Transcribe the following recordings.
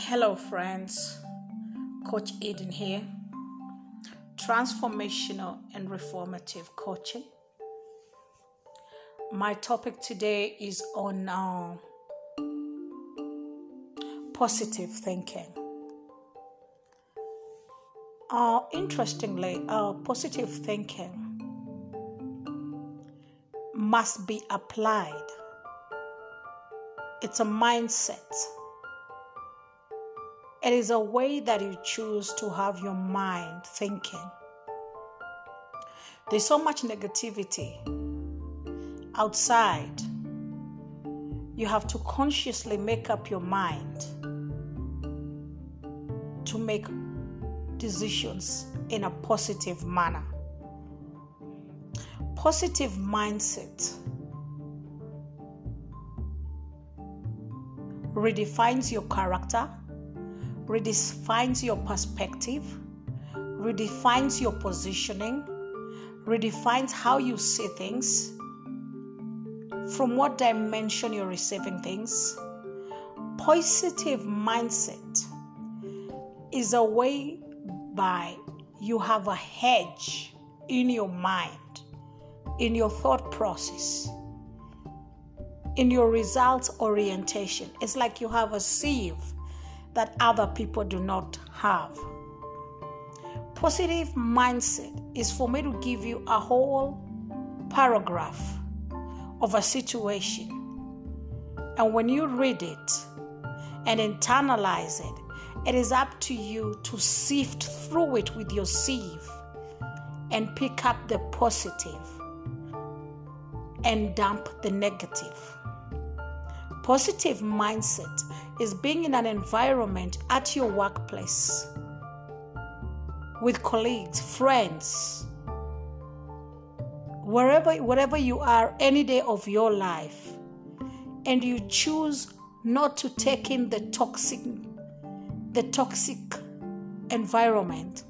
Hello friends, Coach Eden here. Transformational and reformative coaching. My topic today is on positive thinking. Interestingly, positive thinking must be applied. It's a mindset. It is a way that you choose to have your mind thinking. There's so much negativity outside. You have to consciously make up your mind to make decisions in a positive manner. Positive mindset redefines your character, redefines your perspective, redefines your positioning, redefines how you see things, from what dimension you're receiving things. Positive mindset is a way by you have a hedge in your mind, in your thought process, in your results orientation. It's like you have a sieve that other people do not have. Positive mindset is for me to give you a whole paragraph of a situation. And when you read it and internalize it, it is up to you to sift through it with your sieve and pick up the positive and dump the negative. Positive mindset is being in an environment at your workplace, with colleagues, friends, wherever you are any day of your life, and you choose not to take in the toxic environment.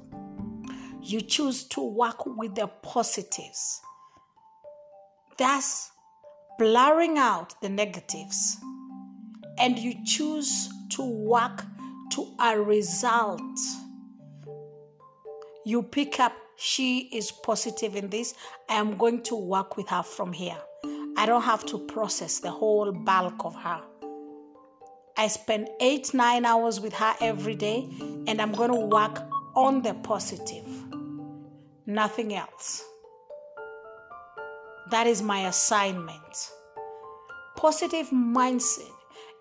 You choose to work with the positives, thus blurring out the negatives, and you choose to work to a result. You pick up, she is positive in this. I am going to work with her from here. I don't have to process the whole bulk of her. I spend 8-9 hours with her every day, and I'm going to work on the positive. Nothing else. That is my assignment. Positive mindset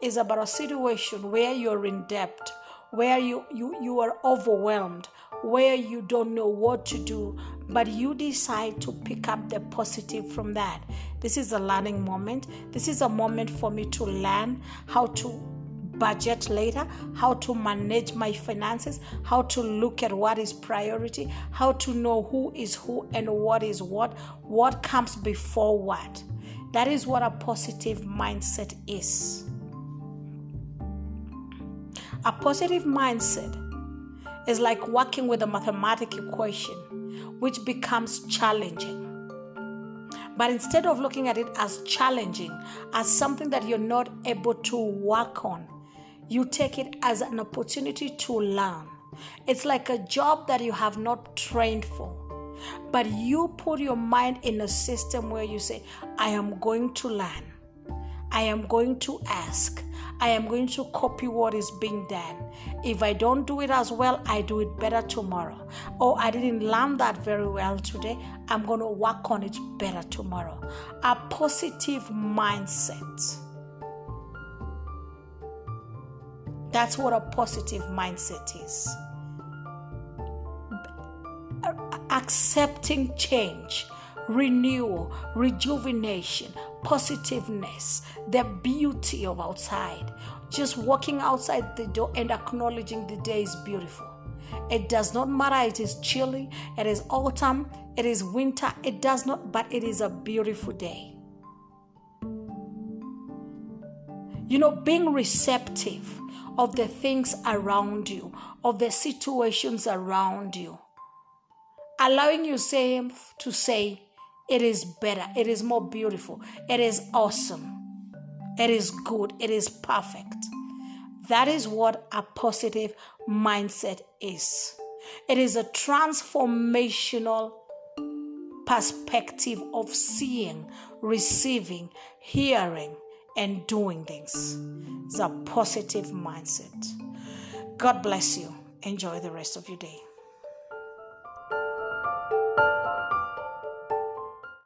is about a situation where you're in debt, where you are overwhelmed, where you don't know what to do, but you decide to pick up the positive from that. This is a learning moment. This is a moment for me to learn how to budget later, how to manage my finances, how to look at what is priority, how to know who is who and what is what comes before what. That is what a positive mindset is. A positive mindset is like working with a mathematical equation, which becomes challenging. But instead of looking at it as challenging, as something that you're not able to work on, you take it as an opportunity to learn. It's like a job that you have not trained for, but you put your mind in a system where you say, I am going to learn. I am going to ask. I am going to copy what is being done. If I don't do it as well, I do it better tomorrow. Or I didn't learn that very well today. I'm going to work on it better tomorrow. A positive mindset. That's what a positive mindset is. Accepting change, renewal, rejuvenation, positiveness, the beauty of outside. Just walking outside the door and acknowledging the day is beautiful. It does not matter. It is chilly. It is autumn. It is winter. It does not, but it is a beautiful day. You know, being receptive of the things around you, of the situations around you. Allowing yourself to say, it is better, it is more beautiful, it is awesome, it is good, it is perfect. That is what a positive mindset is. It is a transformational perspective of seeing, receiving, hearing, and doing things. It's a positive mindset. God bless you. Enjoy the rest of your day.